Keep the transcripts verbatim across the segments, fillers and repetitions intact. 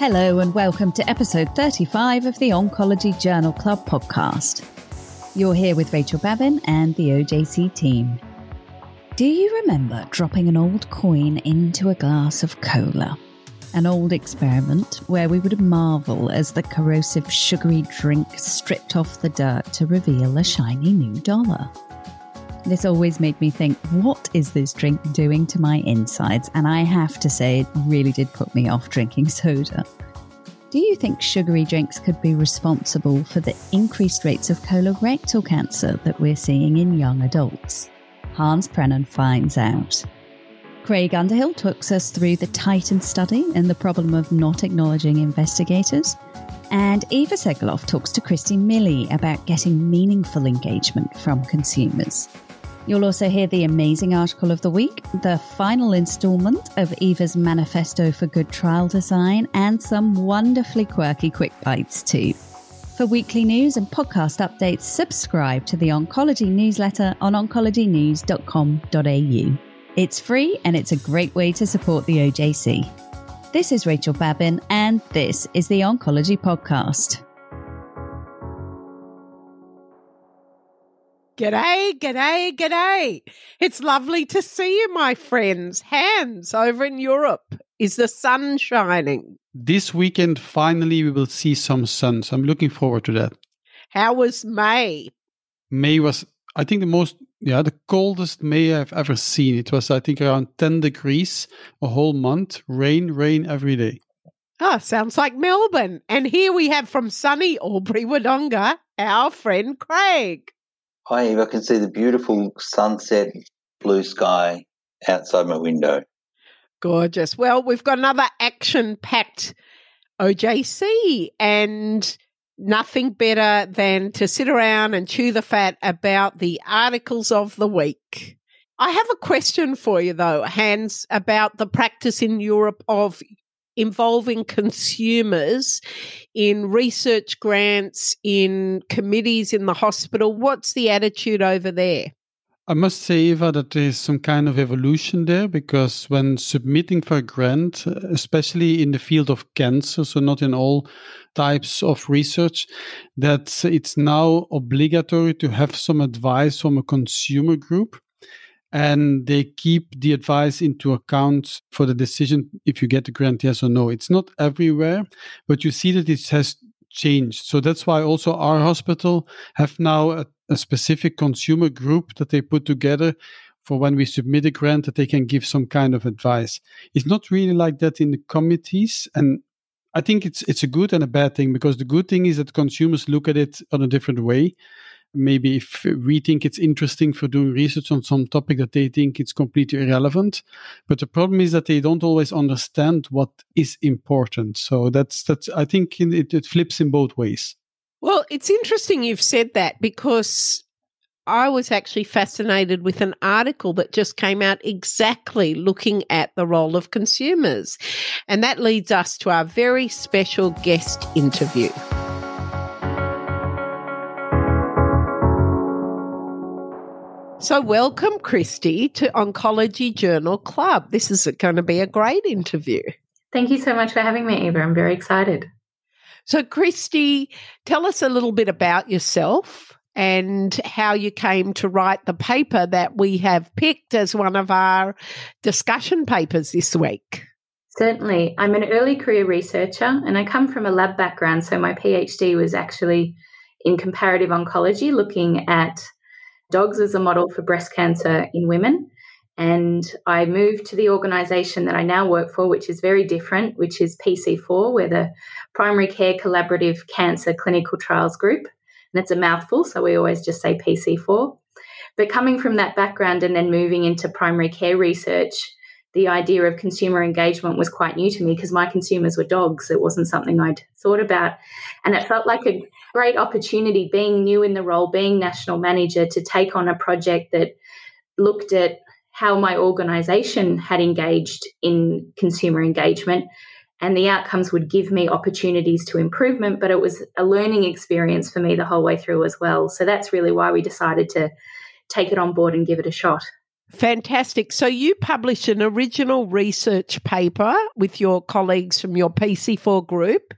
Hello and welcome to episode thirty-five of the Oncology Journal Club podcast. You're here with Rachel Babin and the O J C team. Do you remember dropping an old coin into a glass of cola? An old experiment where we would marvel as the corrosive sugary drink stripped off the dirt to reveal a shiny new dollar. This always made me think, what is this drink doing to my insides? And I have to say, it really did put me off drinking soda. Do you think sugary drinks could be responsible for the increased rates of colorectal cancer that we're seeing in young adults? Hans Prenen finds out. Craig Underhill talks us through the TITAN study and the problem of not acknowledging investigators. And Eva Segelov talks to Kristi Milley about getting meaningful engagement from consumers. You'll also hear the amazing article of the week, the final instalment of Eva's manifesto for good trial design, and some wonderfully quirky quick bites too. For weekly news and podcast updates, subscribe to the Oncology Newsletter on oncology news dot com dot a u. It's free and it's a great way to support the O J C. This is Rachel Babin and this is the Oncology Podcast. G'day, g'day, g'day. It's lovely to see you, my friends. Hans, over in Europe, is the sun shining? This weekend, finally, we will see some sun, so I'm looking forward to that. How was May? May was, I think, the most, yeah, the coldest May I've ever seen. It was, I think, around ten degrees a whole month, rain, rain every day. Oh, sounds like Melbourne. And here we have from sunny Albury Wodonga, our friend Craig. Hi, Eva. I can see the beautiful sunset, blue sky outside my window. Gorgeous. Well, we've got another action-packed O J C, and nothing better than to sit around and chew the fat about the articles of the week. I have a question for you, though, Hans, about the practice in Europe of involving consumers in research grants, in committees in the hospital. What's the attitude over there? I must say, Eva, that there is some kind of evolution there, because when submitting for a grant, especially in the field of cancer, so not in all types of research, that it's now obligatory to have some advice from a consumer group. And they keep the advice into account for the decision if you get the grant, yes or no. It's not everywhere, but you see that it has changed. So that's why also our hospital have now a, a specific consumer group that they put together for when we submit a grant, that they can give some kind of advice. It's not really like that in the committees, and I think it's it's a good and a bad thing, because the good thing is that consumers look at it on a different way. Maybe if we think it's interesting for doing research on some topic that they think it's completely irrelevant. But the problem is that they don't always understand what is important. So that's, that's I think it, it flips in both ways. Well, it's interesting you've said that, because I was actually fascinated with an article that just came out exactly looking at the role of consumers. And that leads us to our very special guest interview. So welcome, Kristi, to Oncology Journal Club. This is going to be a great interview. Thank you so much for having me, Eva. I'm very excited. So, Kristi, tell us a little bit about yourself and how you came to write the paper that we have picked as one of our discussion papers this week. Certainly. I'm an early career researcher and I come from a lab background, so my PhD was actually in comparative oncology, looking at dogs as a model for breast cancer in women. And I moved to the organisation that I now work for, which is very different, which is P C four, we're the Primary Care Collaborative Cancer Clinical Trials Group. And it's a mouthful, so we always just say P C four. But coming from that background and then moving into primary care research, the idea of consumer engagement was quite new to me, because my consumers were dogs. It wasn't something I'd thought about. And it felt like a great opportunity, being new in the role, being national manager, to take on a project that looked at how my organisation had engaged in consumer engagement, and the outcomes would give me opportunities to improvement. But it was a learning experience for me the whole way through as well. So that's really why we decided to take it on board and give it a shot. Fantastic. So you published an original research paper with your colleagues from your P C four group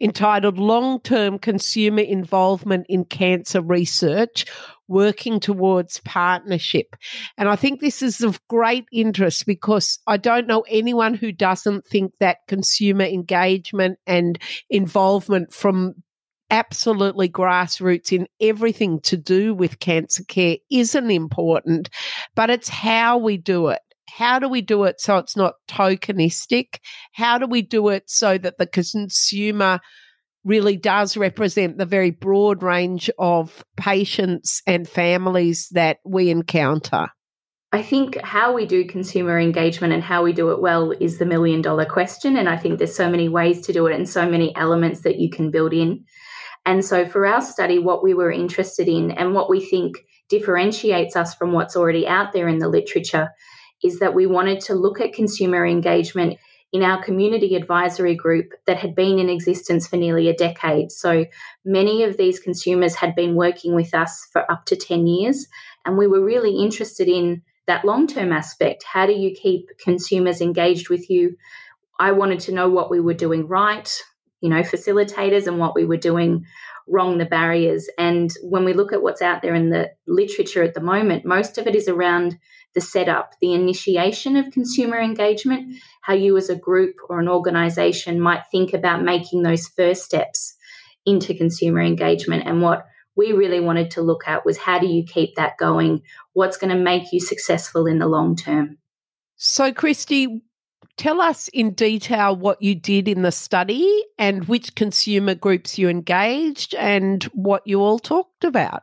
entitled Long-Term Consumer Involvement in Cancer Research, Working Towards Partnership. And I think this is of great interest because I don't know anyone who doesn't think that consumer engagement and involvement from absolutely grassroots in everything to do with cancer care isn't important, but it's how we do it. How do we do it so it's not tokenistic? How do we do it so that the consumer really does represent the very broad range of patients and families that we encounter? I think how we do consumer engagement and how we do it well is the million dollar question. And I think there's so many ways to do it and so many elements that you can build in. And so for our study, what we were interested in and what we think differentiates us from what's already out there in the literature is that we wanted to look at consumer engagement in our community advisory group that had been in existence for nearly a decade. So many of these consumers had been working with us for up to ten years, and we were really interested in that long-term aspect. How do you keep consumers engaged with you? I wanted to know what we were doing right, you know, facilitators, and what we were doing wrong, the barriers. And when we look at what's out there in the literature at the moment, most of it is around the setup, the initiation of consumer engagement, how you as a group or an organisation might think about making those first steps into consumer engagement. And what we really wanted to look at was how do you keep that going? What's going to make you successful in the long term? So, Kristi, tell us in detail what you did in the study and which consumer groups you engaged and what you all talked about.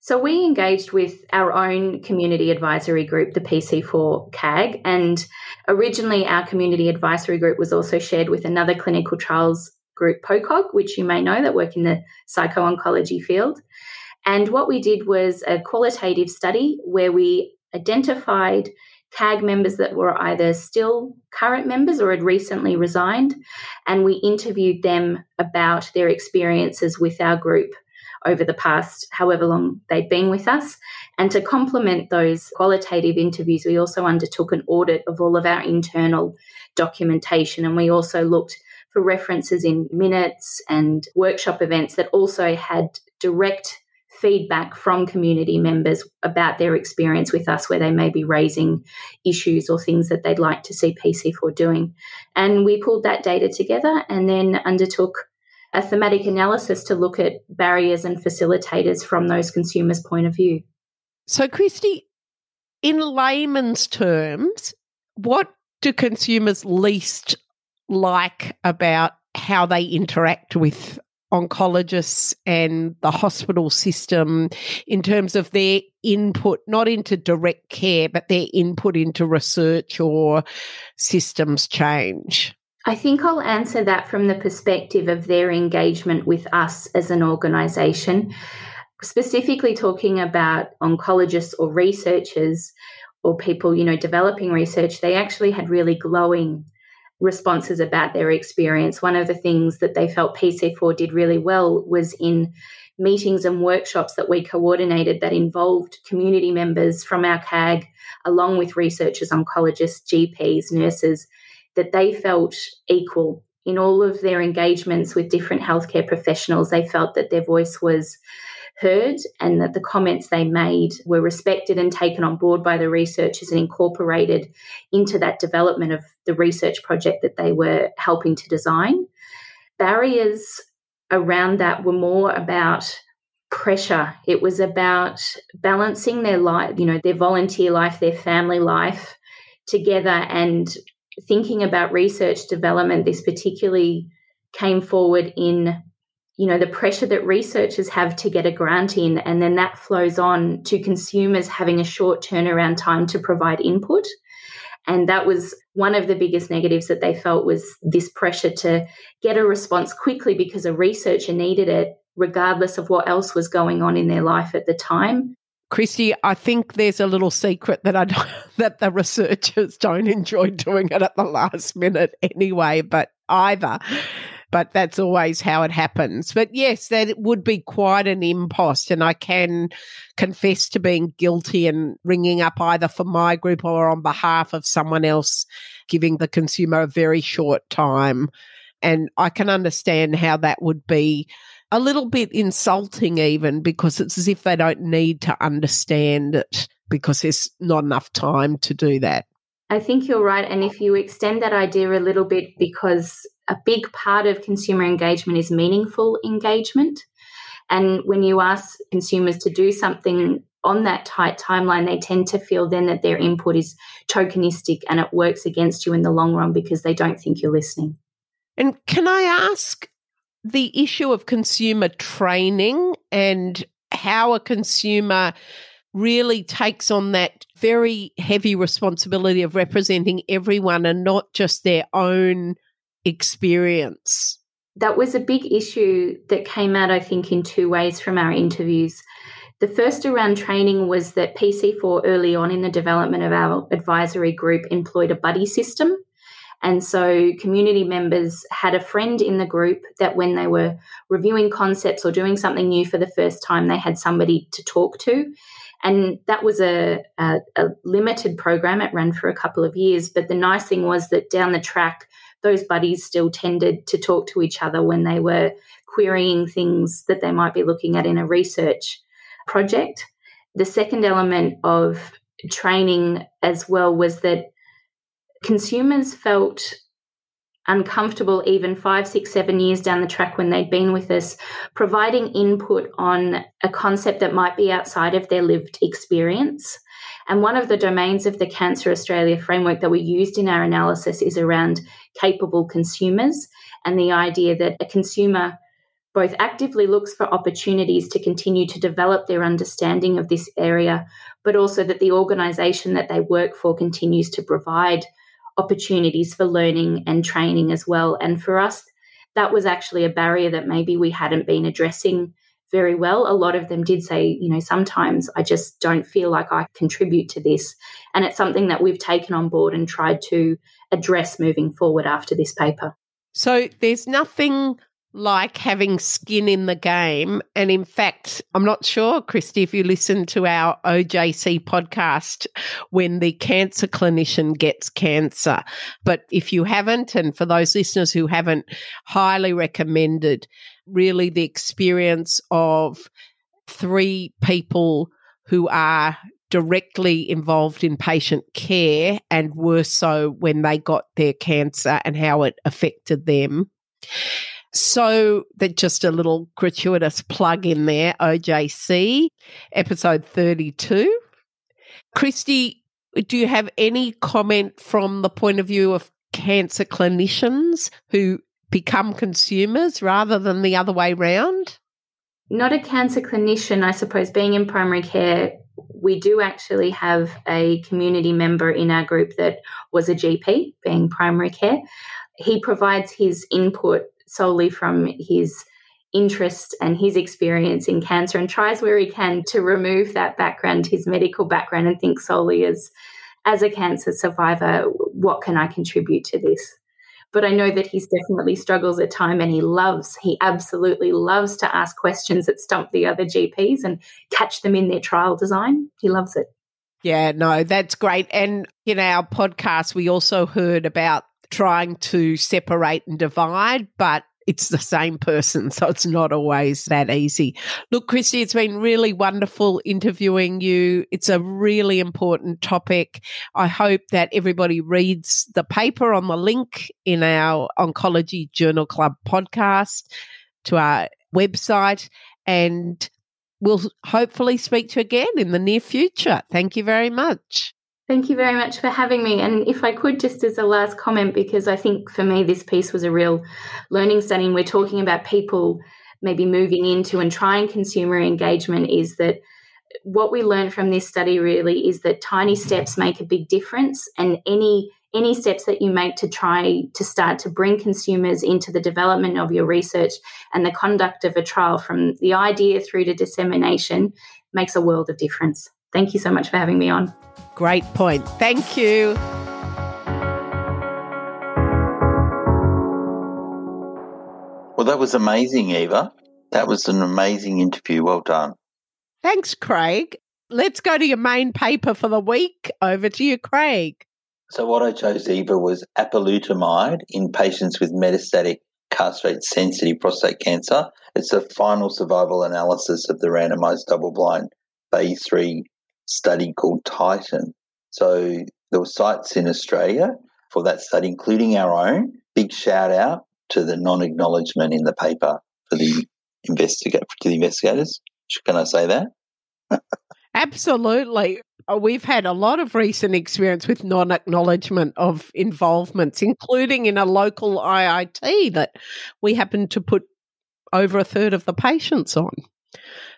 So we engaged with our own community advisory group, the P C four C A G, and originally our community advisory group was also shared with another clinical trials group, POCOG, which you may know that work in the psycho-oncology field. And what we did was a qualitative study where we identified C A G members that were either still current members or had recently resigned, and we interviewed them about their experiences with our group over the past however long they'd been with us. And to complement those qualitative interviews, we also undertook an audit of all of our internal documentation, and we also looked for references in minutes and workshop events that also had direct feedback from community members about their experience with us, where they may be raising issues or things that they'd like to see P C four doing. And we pulled that data together and then undertook a thematic analysis to look at barriers and facilitators from those consumers' point of view. So, Kristi, in layman's terms, what do consumers least like about how they interact with oncologists and the hospital system in terms of their input, not into direct care, but their input into research or systems change? I think I'll answer that from the perspective of their engagement with us as an organisation, specifically talking about oncologists or researchers or people, you know, developing research. They actually had really glowing responses about their experience. One of the things that they felt P C four did really well was in meetings and workshops that we coordinated that involved community members from our C A G, along with researchers, oncologists, G Ps, nurses, that they felt equal in all of their engagements with different healthcare professionals. They felt that their voice was heard and that the comments they made were respected and taken on board by the researchers and incorporated into that development of the research project that they were helping to design. Barriers around that were more about pressure. It was about balancing their life, you know, their volunteer life, their family life together, and thinking about research development. This particularly came forward in you know, the pressure that researchers have to get a grant in, and then that flows on to consumers having a short turnaround time to provide input. And that was one of the biggest negatives that they felt, was this pressure to get a response quickly because a researcher needed it, regardless of what else was going on in their life at the time. Kristi, I think there's a little secret that I don't, that the researchers don't enjoy doing it at the last minute anyway, but either but that's always how it happens. But yes, that it would be quite an impost, and I can confess to being guilty and ringing up either for my group or on behalf of someone else, giving the consumer a very short time. And I can understand how that would be a little bit insulting even, because it's as if they don't need to understand it because there's not enough time to do that. I think you're right. And if you extend that idea a little bit, because a big part of consumer engagement is meaningful engagement. And when you ask consumers to do something on that tight timeline, they tend to feel then that their input is tokenistic and it works against you in the long run because they don't think you're listening. And can I ask the issue of consumer training and how a consumer really takes on that very heavy responsibility of representing everyone and not just their own experience? That was a big issue that came out, I think, in two ways from our interviews. The first around training was that P C four early on in the development of our advisory group employed a buddy system. And so community members had a friend in the group that when they were reviewing concepts or doing something new for the first time, they had somebody to talk to. And that was a, a, a limited program. It ran for a couple of years. But the nice thing was that down the track, those buddies still tended to talk to each other when they were querying things that they might be looking at in a research project. The second element of training as well was that consumers felt uncomfortable even five, six, seven years down the track when they'd been with us, providing input on a concept that might be outside of their lived experience. And one of the domains of the Cancer Australia framework that we used in our analysis is around capable consumers and the idea that a consumer both actively looks for opportunities to continue to develop their understanding of this area, but also that the organisation that they work for continues to provide opportunities for learning and training as well. And for us, that was actually a barrier that maybe we hadn't been addressing very well. A lot of them did say, you know, sometimes I just don't feel like I contribute to this. And it's something that we've taken on board and tried to address moving forward after this paper. So there's nothing like having skin in the game. And in fact, I'm not sure, Kristi, if you listen to our O J C podcast, when the cancer clinician gets cancer. But if you haven't, and for those listeners who haven't, highly recommended really the experience of three people who are directly involved in patient care and were so when they got their cancer and how it affected them. So that just a little gratuitous plug in there, O J C, episode thirty-two. Kristi, do you have any comment from the point of view of cancer clinicians who become consumers rather than the other way round? Not a cancer clinician, I suppose, being in primary care, we do actually have a community member in our group that was a G P, being primary care. He provides his input solely from his interest and his experience in cancer and tries where he can to remove that background, his medical background, and think solely as, as a cancer survivor, what can I contribute to this? But I know that he definitely struggles at time and he loves, he absolutely loves to ask questions that stump the other G Ps and catch them in their trial design. He loves it. Yeah, no, that's great. And in our podcast, we also heard about trying to separate and divide, but it's the same person, so it's not always that easy. Look, Kristi, it's been really wonderful interviewing you. It's a really important topic. I hope that everybody reads the paper on the link in our Oncology Journal Club podcast to our website, and we'll hopefully speak to you again in the near future. Thank you very much. Thank you very much for having me. And if I could, just as a last comment, because I think for me this piece was a real learning study, and we're talking about people maybe moving into and trying consumer engagement, is that what we learned from this study really is that tiny steps make a big difference, and any any steps that you make to try to start to bring consumers into the development of your research and the conduct of a trial from the idea through to dissemination makes a world of difference. Thank you so much for having me on. Great point. Thank you. that was amazing, Eva. That was an amazing interview. Well done. Thanks, Craig. Let's go to your main paper for the week. Over to you, Craig. So what I chose, Eva, was apalutamide in patients with metastatic castrate-sensitive prostate cancer. It's a final survival analysis of the randomized double-blind phase three study called TITAN. So there were sites in Australia for that study, including our own. Big shout out to the non-acknowledgement in the paper for the investiga- to the investigators. Can I say that? Absolutely. We've had a lot of recent experience with non-acknowledgement of involvements, including in a local I I T that we happened to put over a third of the patients on.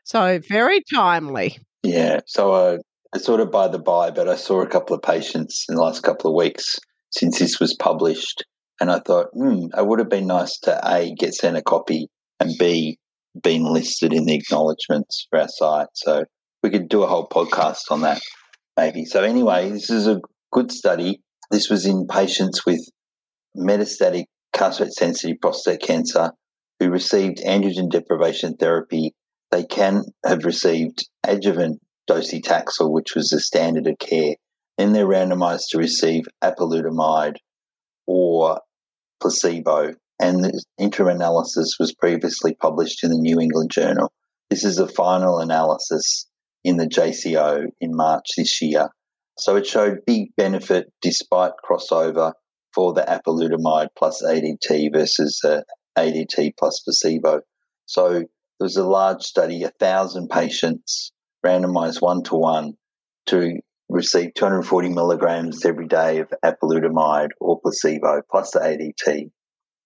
So very timely. Yeah. So uh, it's sort of by the by, but I saw a couple of patients in the last couple of weeks since this was published, and I thought, hmm, it would have been nice to, A, get sent a copy, and B, been listed in the acknowledgements for our site. So we could do a whole podcast on that maybe. So anyway, this is a good study. This was in patients with metastatic castrate-sensitive prostate cancer who received androgen deprivation therapy. They can have received adjuvant docetaxel, which was the standard of care. Then they're randomized to receive apalutamide or placebo. And the interim analysis was previously published in the New England Journal. This is a final analysis in the J C O in March this year. So it showed big benefit despite crossover for the apalutamide plus A D T versus uh, A D T plus placebo. So there was a large study, one thousand patients randomized one-to-one to receive two hundred forty milligrams every day of apalutamide or placebo plus the A D T.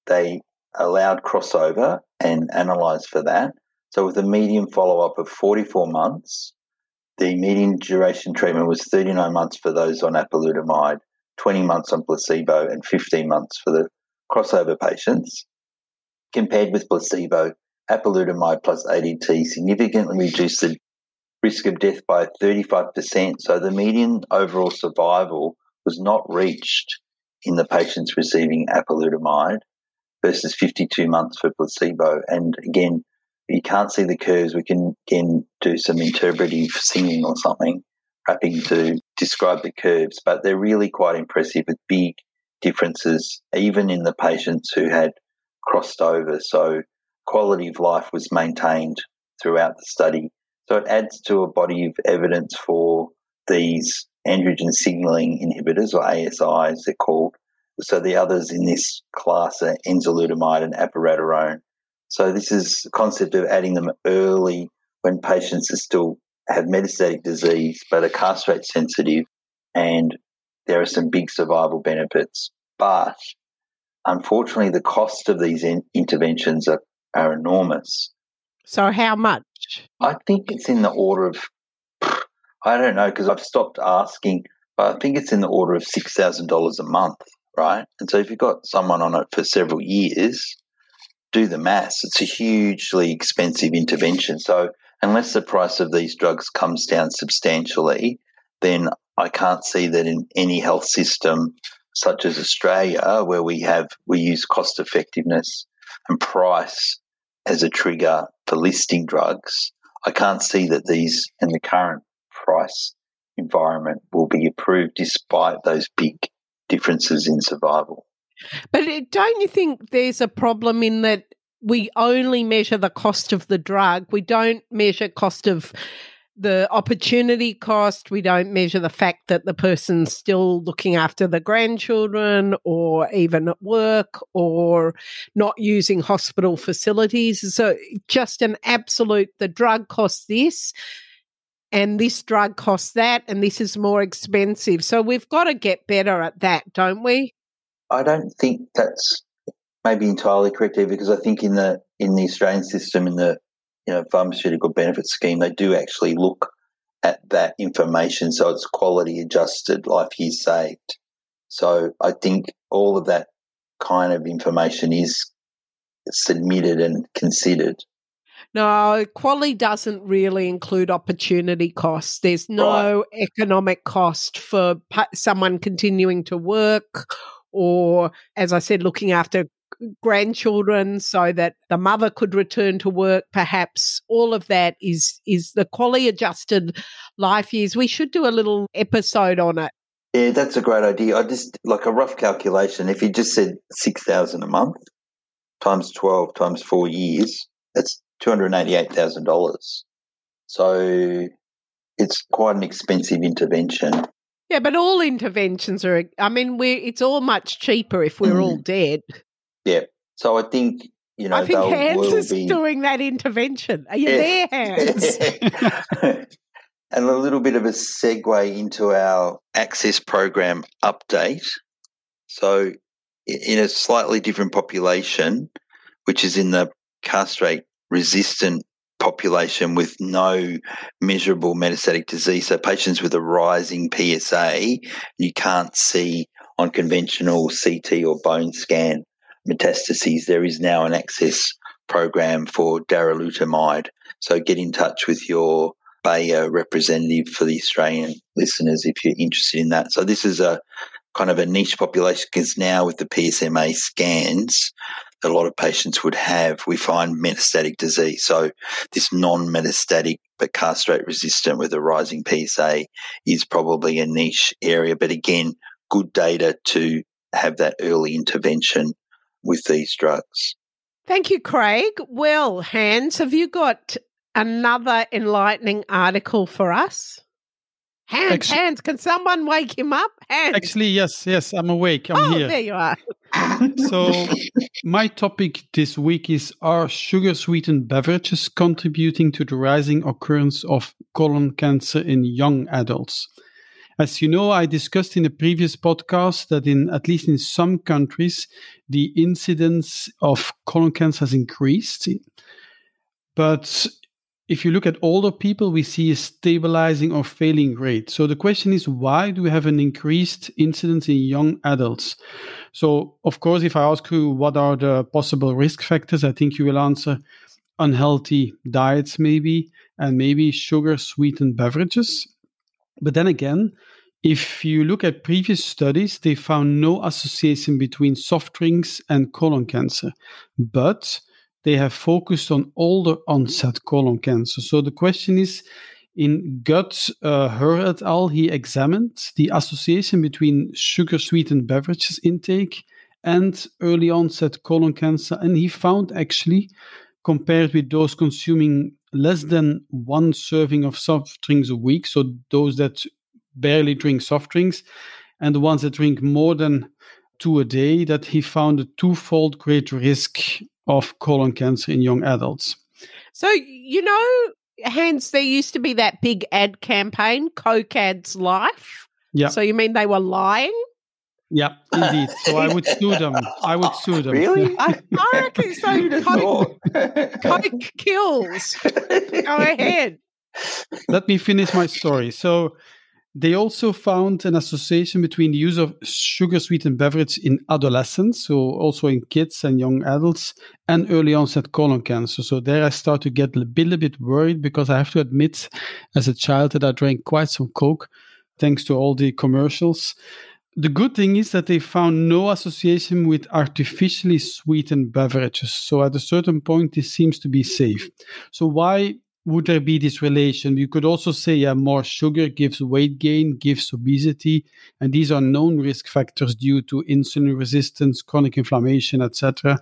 They allowed crossover and analysed for that. So with a median follow-up of forty-four months, the median duration treatment was thirty-nine months for ththose on apalutamide, twenty months on placebo, and fifteen months for the crossover patients. Compared with placebo, apalutamide plus A D T significantly reduced the risk of death by thirty-five percent. So the median overall survival was not reached in the patients receiving apalutamide versus fifty-two months for placebo. And again, you can't see the curves. We can, again, do some interpretive singing or something, rapping to describe the curves. But they're really quite impressive with big differences, even in the patients who had crossed over. So quality of life was maintained throughout the study. So it adds to a body of evidence for these androgen signaling inhibitors, or A S Is they're called. So the others in this class are enzalutamide and abiraterone. So this is the concept of adding them early when patients are still have metastatic disease but are castrate sensitive, and there are some big survival benefits. But unfortunately, the cost of these in- interventions are, are enormous. So how much? I think it's in the order of, I don't know, because I've stopped asking, but I think it's in the order of six thousand dollars a month, right? And so if you've got someone on it for several years, do the maths. It's a hugely expensive intervention. So unless the price of these drugs comes down substantially, then I can't see that in any health system such as Australia, where we have we use cost effectiveness and price as a trigger for listing drugs, I can't see that these in the current price environment will be approved despite those big differences in survival. But don't you think there's a problem in that we only measure the cost of the drug? We don't measure cost of the opportunity cost. We don't measure the fact that the person's still looking after the grandchildren or even at work or not using hospital facilities. So just an absolute, the drug costs this and this drug costs that and this is more expensive. So we've got to get better at that, don't we? I don't think that's maybe entirely correct here, because I think in the in the Australian system, in the you know pharmaceutical benefit scheme, they do actually look at that information. So it's quality adjusted, life years saved. So I think all of that kind of information is submitted and considered. No, quality doesn't really include opportunity costs. There's no right. economic cost for someone continuing to work, or, as I said, looking after grandchildren so that the mother could return to work, perhaps. All of that is is the quality adjusted life years. We should do a little episode on it. Yeah, that's a great idea. I just, like a rough calculation, if you just said six thousand dollars a month times twelve times four years, that's two hundred eighty-eight thousand dollars. So it's quite an expensive intervention. Yeah, but all interventions are, I mean, we're, it's all much cheaper if we're mm. all dead. Yeah. So I think, you know, I think Hans is be... doing that intervention. Are you yeah. there, Hans? Yeah. And a little bit of a segue into our Access Program update. So in a slightly different population, which is in the castrate-resistant population with no measurable metastatic disease, so patients with a rising P S A, you can't see on conventional C T or bone scan metastases, there is now an Access Program for darolutamide. So get in touch with your Bayer representative for the Australian listeners if you're interested in that. So this is a kind of a niche population because now with the P S M A scans, a lot of patients would have, we find metastatic disease. So this non-metastatic but castrate resistant with a rising P S A is probably a niche area. But again, good data to have that early intervention with these drugs. Thank you, Craig. Well, Hans, have you got another enlightening article for us? Hans, actually, Hans, can someone wake him up? Hans. Actually, yes, yes, I'm awake. I'm oh, here. There you are. So my topic this week is, are sugar-sweetened beverages contributing to the rising occurrence of colon cancer in young adults? As you know, I discussed in a previous podcast that in at least in some countries, the incidence of colon cancer has increased. But if you look at older people, we see a stabilizing or failing rate. So the question is, why do we have an increased incidence in young adults? So, of course, if I ask you what are the possible risk factors, I think you will answer unhealthy diets maybe, and maybe sugar-sweetened beverages. But then again, if you look at previous studies, they found no association between soft drinks and colon cancer, but they have focused on older onset colon cancer. So the question is, in Gut, uh, Hur et al., he examined the association between sugar-sweetened beverages intake and early onset colon cancer, and he found actually, compared with those consuming less than one serving of soft drinks a week, so those that barely drink soft drinks, and the ones that drink more than two a day, that he found a twofold greater risk of colon cancer in young adults. So, you know, Hans, there used to be that big ad campaign, Coke Ads Life. Yeah. So you mean they were lying? Yeah, indeed. So I would sue them. I would sue them. Really? I, I reckon so. Coke, Coke kills. Go ahead. Let me finish my story. So they also found an association between the use of sugar-sweetened beverage in adolescents, so also in kids and young adults, and early-onset colon cancer. So there I start to get a little bit worried because I have to admit, as a child, that I drank quite some Coke, thanks to all the commercials. The good thing is that they found no association with artificially sweetened beverages. So at a certain point, this seems to be safe. So why would there be this relation? You could also say yeah, more sugar gives weight gain, gives obesity, and these are known risk factors due to insulin resistance, chronic inflammation, et cetera.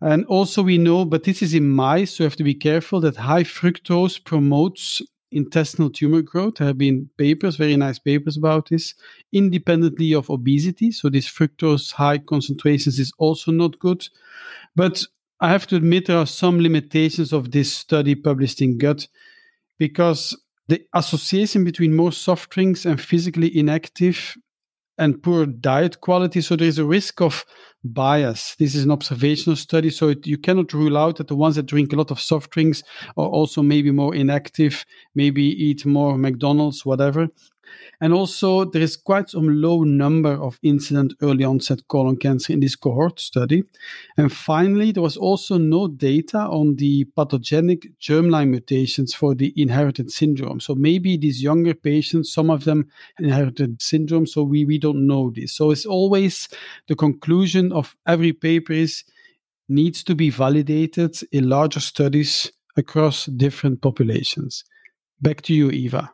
And also we know, but this is in mice, so you have to be careful, that high fructose promotes intestinal tumor growth. There have been papers, very nice papers about this, independently of obesity. So this fructose high concentrations is also not good. But I have to admit there are some limitations of this study published in Gut because the association between more soft drinks and physically inactive and poor diet quality, so there is a risk of bias. This is an observational study, so it, you cannot rule out that the ones that drink a lot of soft drinks are also maybe more inactive, maybe eat more McDonald's, whatever. And also, there is quite some low number of incident early onset colon cancer in this cohort study. And finally, there was also no data on the pathogenic germline mutations for the inherited syndrome. So maybe these younger patients, some of them inherited syndrome, so we, we don't know this. So it's always the conclusion of every paper is needs to be validated in larger studies across different populations. Back to you, Eva.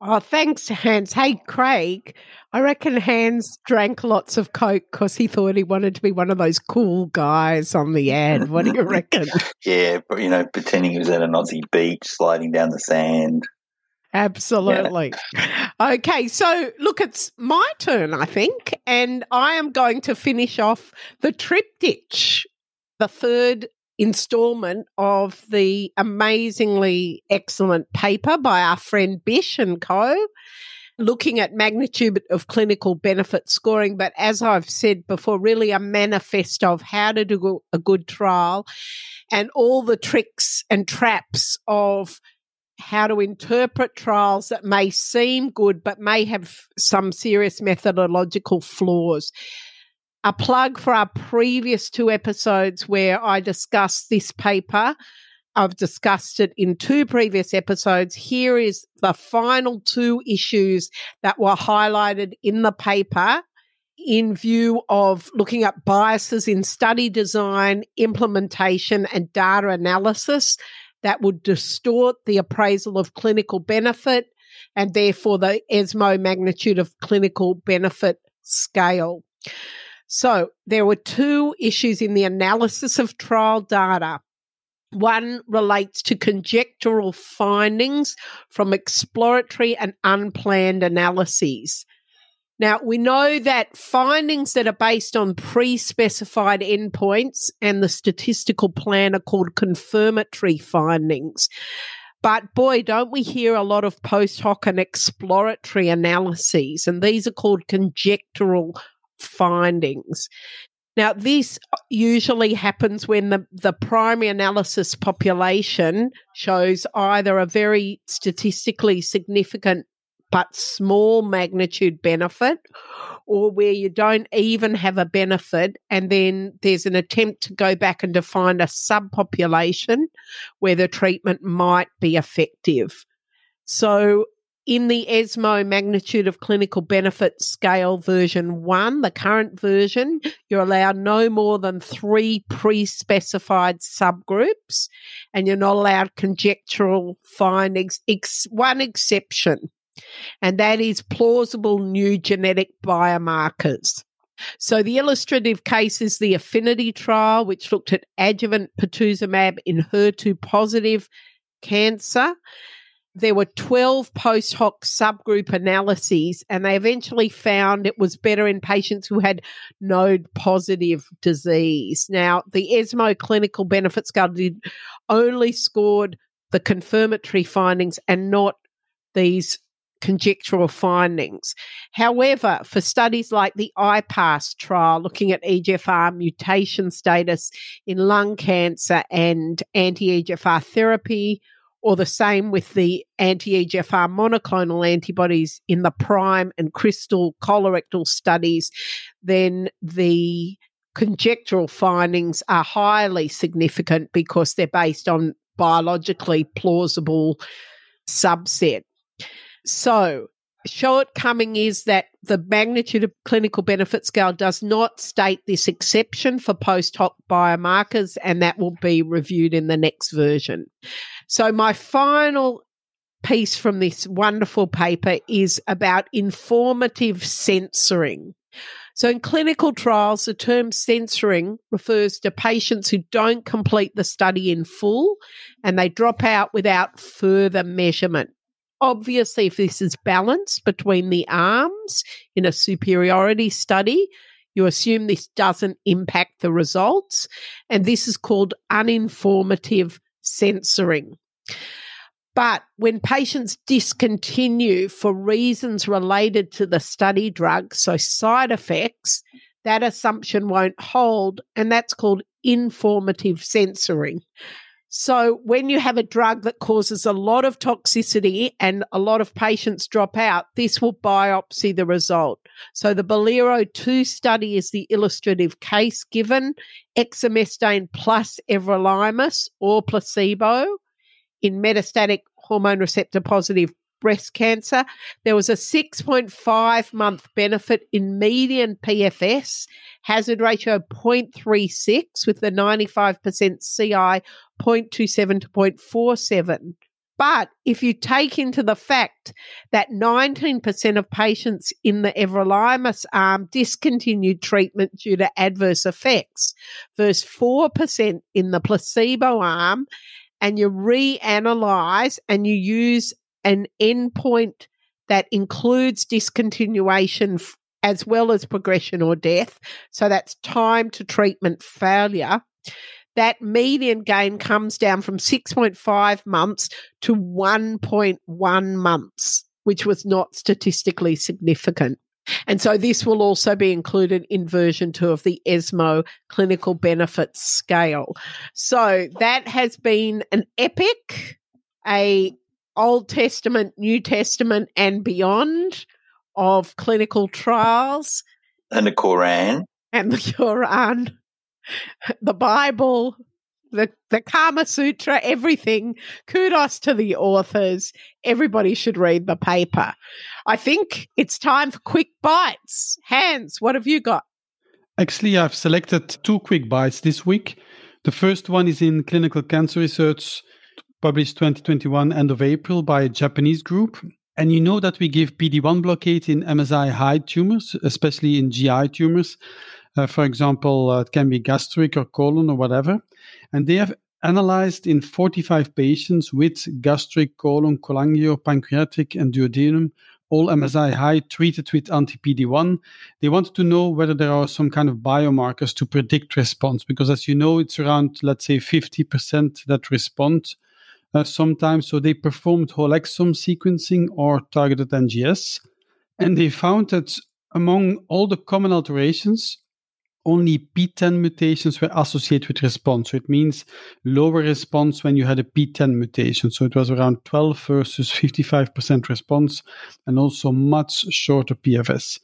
Oh, thanks, Hans. Hey, Craig, I reckon Hans drank lots of Coke because he thought he wanted to be one of those cool guys on the ad. What do you reckon? Yeah, but, you know, pretending he was at an Aussie beach, sliding down the sand. Absolutely. Yeah. Okay, so look, it's my turn, I think, and I am going to finish off the triptych, the third instalment of the amazingly excellent paper by our friend Bish and co, looking at magnitude of clinical benefit scoring, but as I've said before, really a manifesto of how to do a good trial and all the tricks and traps of how to interpret trials that may seem good but may have some serious methodological flaws. A plug for our previous two episodes where I discussed this paper. I've discussed it in two previous episodes. Here is the final two issues that were highlighted in the paper in view of looking at biases in study design, implementation, and data analysis that would distort the appraisal of clinical benefit and therefore the ESMO magnitude of clinical benefit scale. So there were two issues in the analysis of trial data. One relates to conjectural findings from exploratory and unplanned analyses. Now, we know that findings that are based on pre-specified endpoints and the statistical plan are called confirmatory findings. But boy, don't we hear a lot of post hoc and exploratory analyses, and these are called conjectural findings. Now, this usually happens when the, the primary analysis population shows either a very statistically significant but small magnitude benefit, or where you don't even have a benefit and then there's an attempt to go back and define a subpopulation where the treatment might be effective. So in the ESMO magnitude of clinical benefit scale version one, the current version, you're allowed no more than three pre-specified subgroups and you're not allowed conjectural findings, ex- one exception. And that is plausible new genetic biomarkers. So the illustrative case is the Affinity trial, which looked at adjuvant pertuzumab in H E R two positive cancer. There were twelve post hoc subgroup analyses, and they eventually found it was better in patients who had node-positive disease. Now, the ESMO clinical benefit scale did only scored the confirmatory findings and not these conjectural findings. However, for studies like the I PASS trial, looking at E G F R mutation status in lung cancer and anti-E G F R therapy, or the same with the anti-E G F R monoclonal antibodies in the PRIME and CRYSTAL colorectal studies, then the conjectural findings are highly significant because they're based on biologically plausible subset. So, shortcoming is that the magnitude of clinical benefit scale does not state this exception for post hoc biomarkers, and that will be reviewed in the next version. So, my final piece from this wonderful paper is about informative censoring. So, in clinical trials, the term censoring refers to patients who don't complete the study in full and they drop out without further measurement. Obviously, if this is balanced between the arms in a superiority study, you assume this doesn't impact the results, and this is called uninformative censoring. But when patients discontinue for reasons related to the study drug, so side effects, that assumption won't hold, and that's called informative censoring. So when you have a drug that causes a lot of toxicity and a lot of patients drop out, this will biopsy the result. So the Bolero two study is the illustrative case given, exemestane plus everolimus or placebo in metastatic hormone receptor positive breast cancer. There was a six point five month benefit in median P F S, hazard ratio zero point three six with the ninety-five percent C I zero point two seven to zero point four seven. But if you take into the fact that nineteen percent of patients in the everolimus arm discontinued treatment due to adverse effects versus four percent in the placebo arm, and you reanalyze and you use an endpoint that includes discontinuation f- as well as progression or death, so that's time to treatment failure, that median gain comes down from six point five months to one point one months, which was not statistically significant. And so this will also be included in version two of the ESMO clinical benefits scale. So that has been an epic, a Old Testament, New Testament, and beyond of clinical trials. And the Quran. And the Quran, the Bible, the, the Kama Sutra, everything. Kudos to the authors. Everybody should read the paper. I think it's time for quick bites. Hans, what have you got? Actually, I've selected two quick bites this week. The first one is in Clinical Cancer Research, published twenty twenty-one, end of April, by a Japanese group. And you know that we give P D one blockade in M S I-high tumors, especially in G I tumors. Uh, for example, uh, it can be gastric or colon or whatever. And they have analyzed in forty-five patients with gastric, colon, cholangio, pancreatic, and duodenum, all M S I-high, treated with anti-P D one. They wanted to know whether there are some kind of biomarkers to predict response, because as you know, it's around, let's say, fifty percent that respond. Uh, sometimes, so they performed whole exome sequencing or targeted N G S, and they found that among all the common alterations, only P ten mutations were associated with response. So it means lower response when you had a P ten mutation. So it was around twelve versus fifty-five percent response, and also much shorter P F S.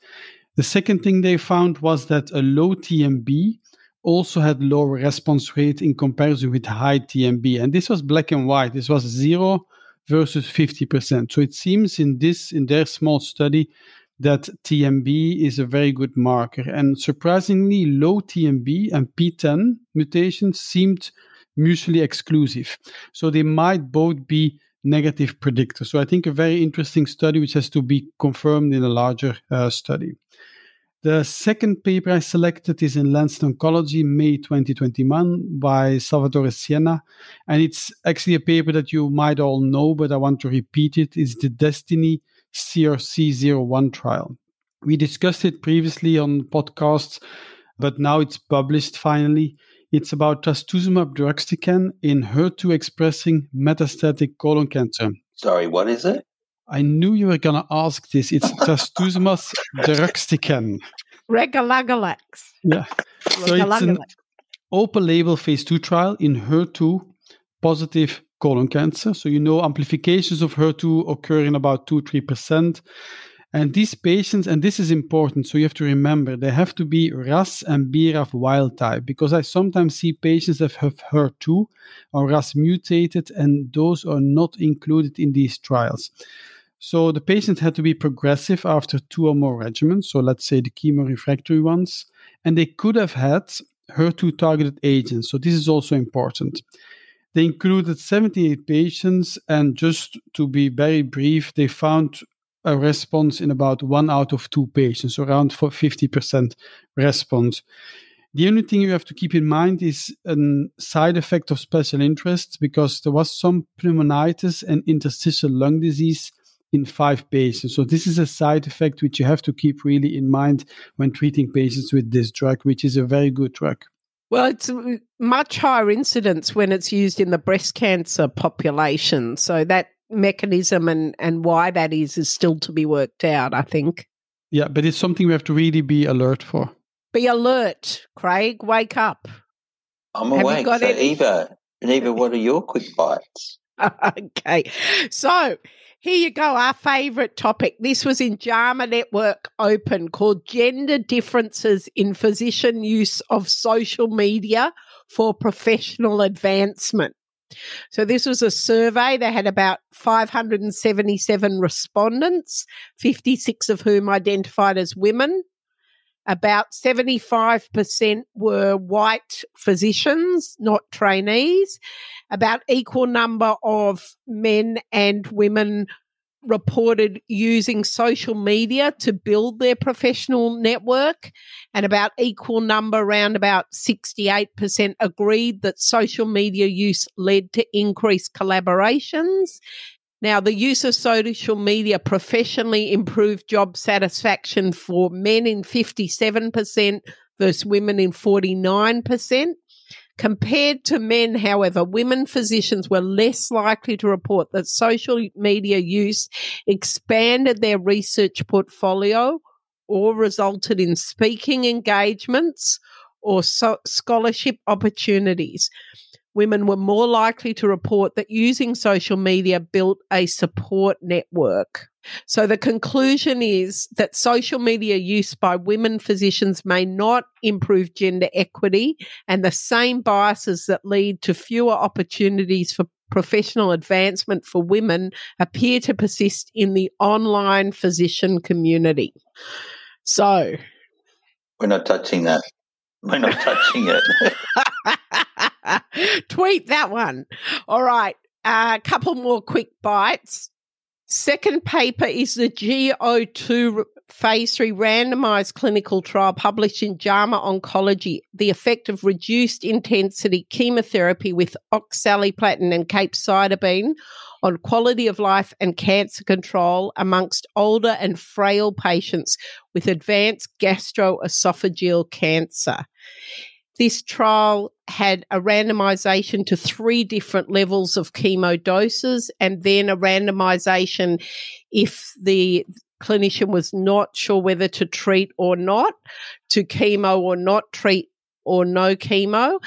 The second thing they found was that a low T M B also had lower response rate in comparison with high T M B. And this was black and white. This was zero versus fifty percent. So it seems in this, in their small study, that T M B is a very good marker. And surprisingly, low T M B and P ten mutations seemed mutually exclusive. So they might both be negative predictors. So I think a very interesting study, which has to be confirmed in a larger uh, study. The second paper I selected is in Lancet Oncology, May twenty twenty-one, by Salvatore Siena. And it's actually a paper that you might all know, but I want to repeat it. It's the DESTINY C R C zero one trial. We discussed it previously on podcasts, but now it's published finally. It's about trastuzumab deruxtecan in H E R two expressing metastatic colon cancer. Sorry, what is it? I knew you were going to ask this. It's trastuzumab deruxtecan. Regalagalax. Yeah. So it's an open-label phase two trial in H E R two positive colon cancer. So you know amplifications of H E R two occur in about two to three percent. And these patients, and this is important, so you have to remember, they have to be R A S and B R A F wild type, because I sometimes see patients that have H E R two or R A S mutated, and those are not included in these trials. So the patients had to be progressive after two or more regimens, so let's say the chemo-refractory ones, and they could have had H E R two targeted agents, so this is also important. They included seventy-eight patients, and just to be very brief, they found a response in about one out of two patients, around for fifty percent response. The only thing you have to keep in mind is a side effect of special interest, because there was some pneumonitis and interstitial lung disease in five patients. So this is a side effect which you have to keep really in mind when treating patients with this drug, which is a very good drug. Well, it's much higher incidence when it's used in the breast cancer population. So that mechanism and, and why that is is still to be worked out, I think. Yeah, but it's something we have to really be alert for. Be alert, Craig. Wake up. I'm have awake. So any... Eva, And Eva, what are your quick bites? Okay. So here you go, our favourite topic. This was in JAMA Network Open, called Gender Differences in Physician Use of Social Media for Professional Advancement. So this was a survey. They had about five hundred seventy-seven respondents, fifty-six of whom identified as women. About seventy-five percent were white physicians, not trainees. About equal number of men and women reported using social media to build their professional network, and about equal number, around about sixty-eight percent, agreed that social media use led to increased collaborations. Now, the use of social media professionally improved job satisfaction for men in fifty-seven percent versus women in forty-nine percent. Compared to men, however, women physicians were less likely to report that social media use expanded their research portfolio or resulted in speaking engagements or so- scholarship opportunities. Women were more likely to report that using social media built a support network. So the conclusion is that social media use by women physicians may not improve gender equity, and the same biases that lead to fewer opportunities for professional advancement for women appear to persist in the online physician community. So we're not touching that. We're not touching it. Tweet that one. All right, a uh, couple more quick bites. Second paper is the G O two phase three randomized clinical trial published in JAMA Oncology, the effect of reduced intensity chemotherapy with oxaliplatin and capecitabine on quality of life and cancer control amongst older and frail patients with advanced gastroesophageal cancer. This trial had a randomization to three different levels of chemo doses, and then a randomization if the clinician was not sure whether to treat or not, to chemo or not treat or no chemo.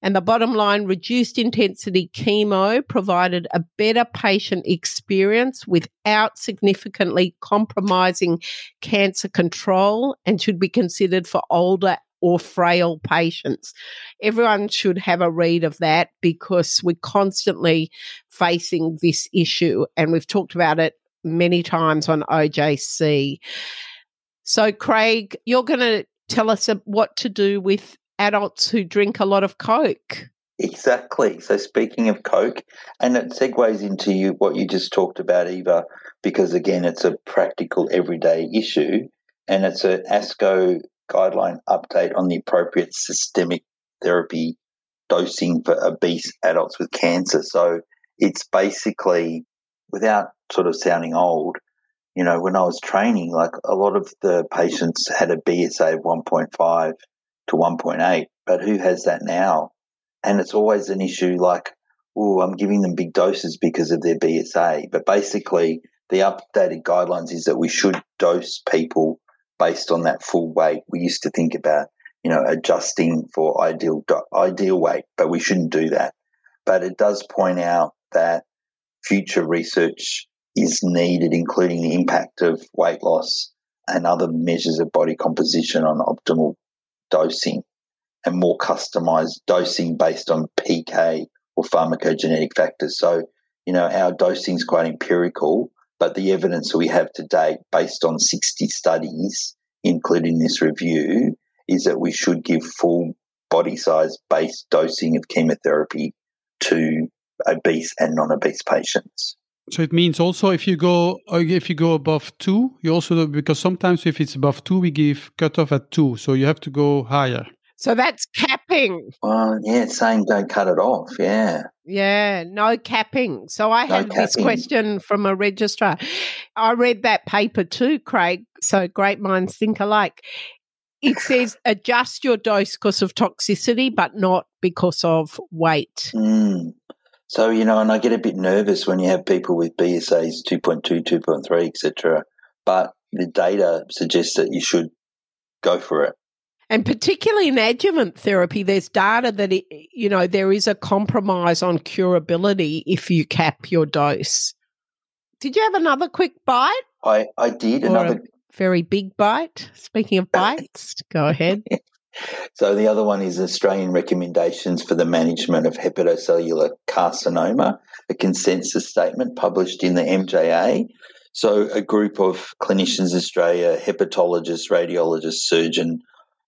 And the bottom line, reduced intensity chemo provided a better patient experience without significantly compromising cancer control and should be considered for older or frail patients. Everyone should have a read of that because we're constantly facing this issue, and we've talked about it many times on O J C. So, Craig, you're going to tell us what to do with adults who drink a lot of Coke. Exactly. So speaking of Coke, and it segues into you, what you just talked about, Eva, because, again, it's a practical everyday issue, and it's an ASCO guideline update on the appropriate systemic therapy dosing for obese adults with cancer. So it's basically, without sort of sounding old, you know, when I was training, like a lot of the patients had a B S A of one point five to one point eight, but who has that now? And it's always an issue like, oh, I'm giving them big doses because of their B S A. But basically the updated guidelines is that we should dose people based on that full weight. We used to think about, you know, adjusting for ideal ideal weight, but we shouldn't do that. But it does point out that future research is needed, including the impact of weight loss and other measures of body composition on optimal dosing and more customized dosing based on P K or pharmacogenetic factors. So, you know, our dosing is quite empirical, but the evidence we have to date based on sixty studies, including this review, is that we should give full body size-based dosing of chemotherapy to obese and non-obese patients. So it means also if you go if you go above two, you also, because sometimes if it's above two, we give cutoff at two, so you have to go higher. So that's capping. Oh, yeah, saying don't cut it off, yeah. Yeah, no capping. So I no had capping. This question from a registrar. I read that paper too, Craig, so great minds think alike. It says adjust your dose because of toxicity but not because of weight. Mm. So, you know, and I get a bit nervous when you have people with B S As two point two, two point three, et cetera, but the data suggests that you should go for it. And particularly in adjuvant therapy, there's data that, it, you know, there is a compromise on curability if you cap your dose. Did you have another quick bite? I, I did or another a very big bite. Speaking of bites, go ahead. So the other one is Australian recommendations for the management of hepatocellular carcinoma, a consensus statement published in the M J A. So a group of clinicians in Australia, hepatologists, radiologists, surgeon,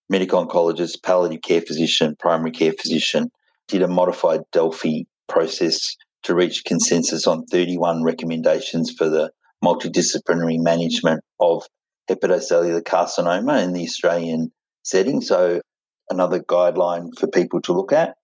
medical oncologist, palliative care physician, primary care physician, did a modified Delphi process to reach consensus on thirty-one recommendations for the multidisciplinary management of hepatocellular carcinoma in the Australian setting, so another guideline for people to look at.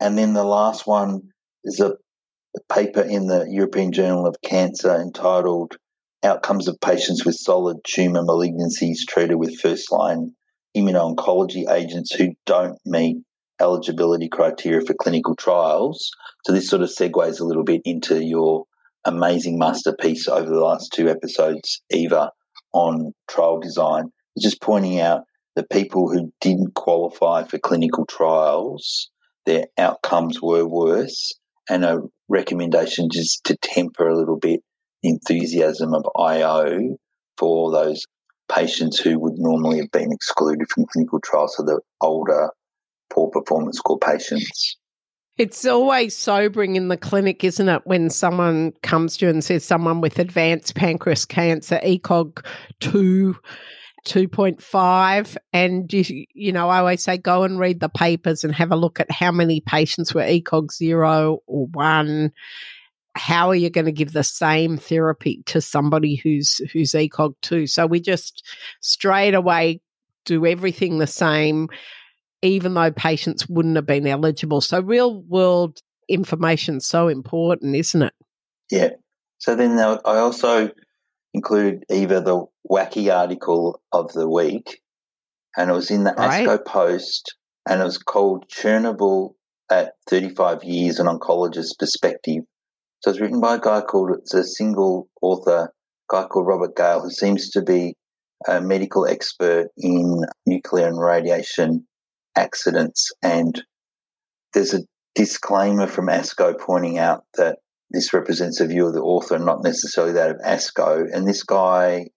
And then the last one is a, a paper in the European Journal of Cancer entitled Outcomes of Patients with Solid Tumour Malignancies Treated with First-Line Immuno-Oncology Agents Who Don't Meet Eligibility Criteria for Clinical Trials. So this sort of segues a little bit into your amazing masterpiece over the last two episodes, Eva, on trial design. Just pointing out the people who didn't qualify for clinical trials, their outcomes were worse, and a recommendation just to temper a little bit the enthusiasm of I O for those patients who would normally have been excluded from clinical trials, so the older, poor performance score patients. It's always sobering in the clinic, isn't it, when someone comes to you and says someone with advanced pancreas cancer, E C O G two, two point five, and, you, you know, I always say go and read the papers and have a look at how many patients were E C O G zero or one. How are you going to give the same therapy to somebody who's who's E C O G two? So we just straight away do everything the same, even though patients wouldn't have been eligible. So real-world information is so important, isn't it? Yeah. So then I also included, Eva, the wacky article of the week, and it was in the right. ASCO Post, and it was called Chernobyl at thirty-five years, an oncologist's perspective. So it's written by a guy called, it's a single author, a guy called Robert Gale, who seems to be a medical expert in nuclear and radiation accidents, and there's a disclaimer from ASCO pointing out that this represents a view of the author and not necessarily that of ASCO. And this guy,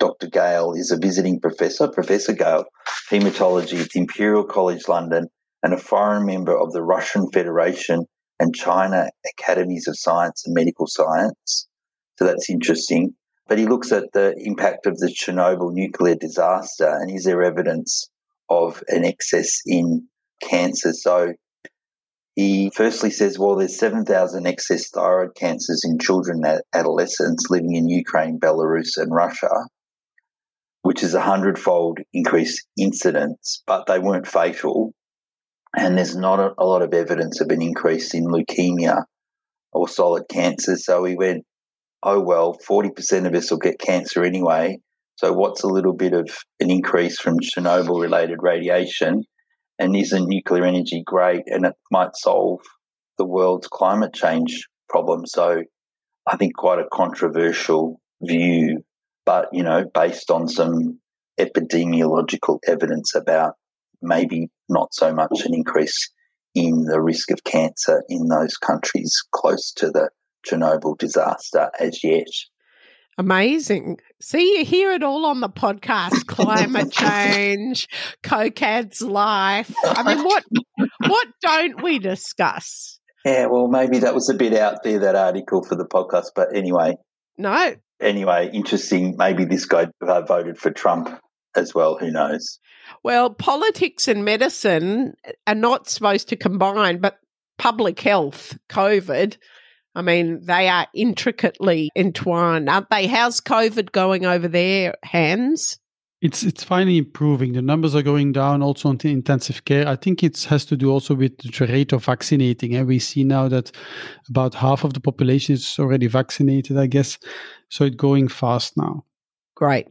Doctor Gale, is a visiting professor, Professor Gale, haematology at the Imperial College London, and a foreign member of the Russian Federation and China Academies of Science and Medical Science. So that's interesting. But he looks at the impact of the Chernobyl nuclear disaster and is there evidence of an excess in cancer. So he firstly says, well, there's seven thousand excess thyroid cancers in children and adolescents living in Ukraine, Belarus and Russia, which is a hundredfold increased incidence, but they weren't fatal. And there's not a, a lot of evidence of an increase in leukemia or solid cancer. So he went, oh, well, forty percent of us will get cancer anyway. So what's a little bit of an increase from Chernobyl-related radiation, and isn't nuclear energy great, and it might solve the world's climate change problem? So I think quite a controversial view, but, you know, based on some epidemiological evidence about maybe not so much an increase in the risk of cancer in those countries close to the Chernobyl disaster as yet. Amazing. See, you hear it all on the podcast, climate change, C O C A D's life. I mean, what what don't we discuss? Yeah, well, maybe that was a bit out there, that article for the podcast, but anyway. No. Anyway, interesting. Maybe this guy voted for Trump as well. Who knows? Well, politics and medicine are not supposed to combine, but public health, COVID, I mean, they are intricately entwined, aren't they? How's COVID going over there, Hans? It's it's finally improving. The numbers are going down also on the intensive care. I think it has to do also with the rate of vaccinating. And we see now that about half of the population is already vaccinated, I guess. So it's going fast now. Great.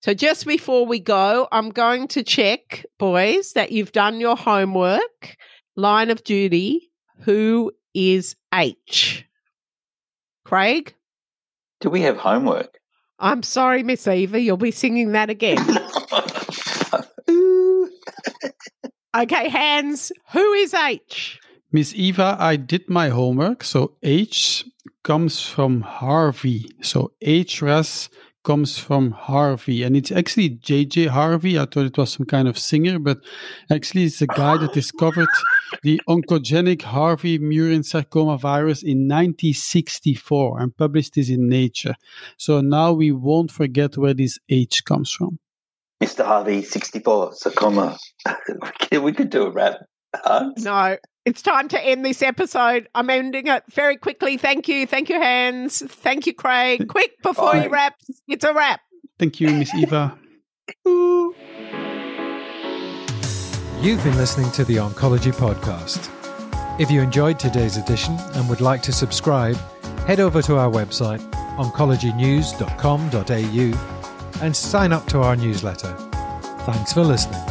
So just before we go, I'm going to check, boys, that you've done your homework. Line of duty, who is H? Craig? Do we have homework? I'm sorry, Miss Eva, you'll be singing that again. Okay, Hans, who is H? Miss Eva, I did my homework. So H comes from Harvey. So H R A S comes from Harvey. And it's actually J J Harvey. I thought it was some kind of singer, but actually it's the guy that discovered the oncogenic Harvey murine sarcoma virus in nineteen sixty-four and published this in Nature. So now we won't forget where this H comes from. Mister Harvey, sixty-four, sarcoma. We could do a rap. Hans? No, it's time to end this episode. I'm ending it very quickly. Thank you. Thank you, Hans. Thank you, Craig. Quick, before Bye. You wrap, it's a wrap. Thank you, Miss Eva. You've been listening to the Oncology Podcast. If you enjoyed today's edition and would like to subscribe, head over to our website, oncology news dot com dot a u, and sign up to our newsletter. Thanks for listening.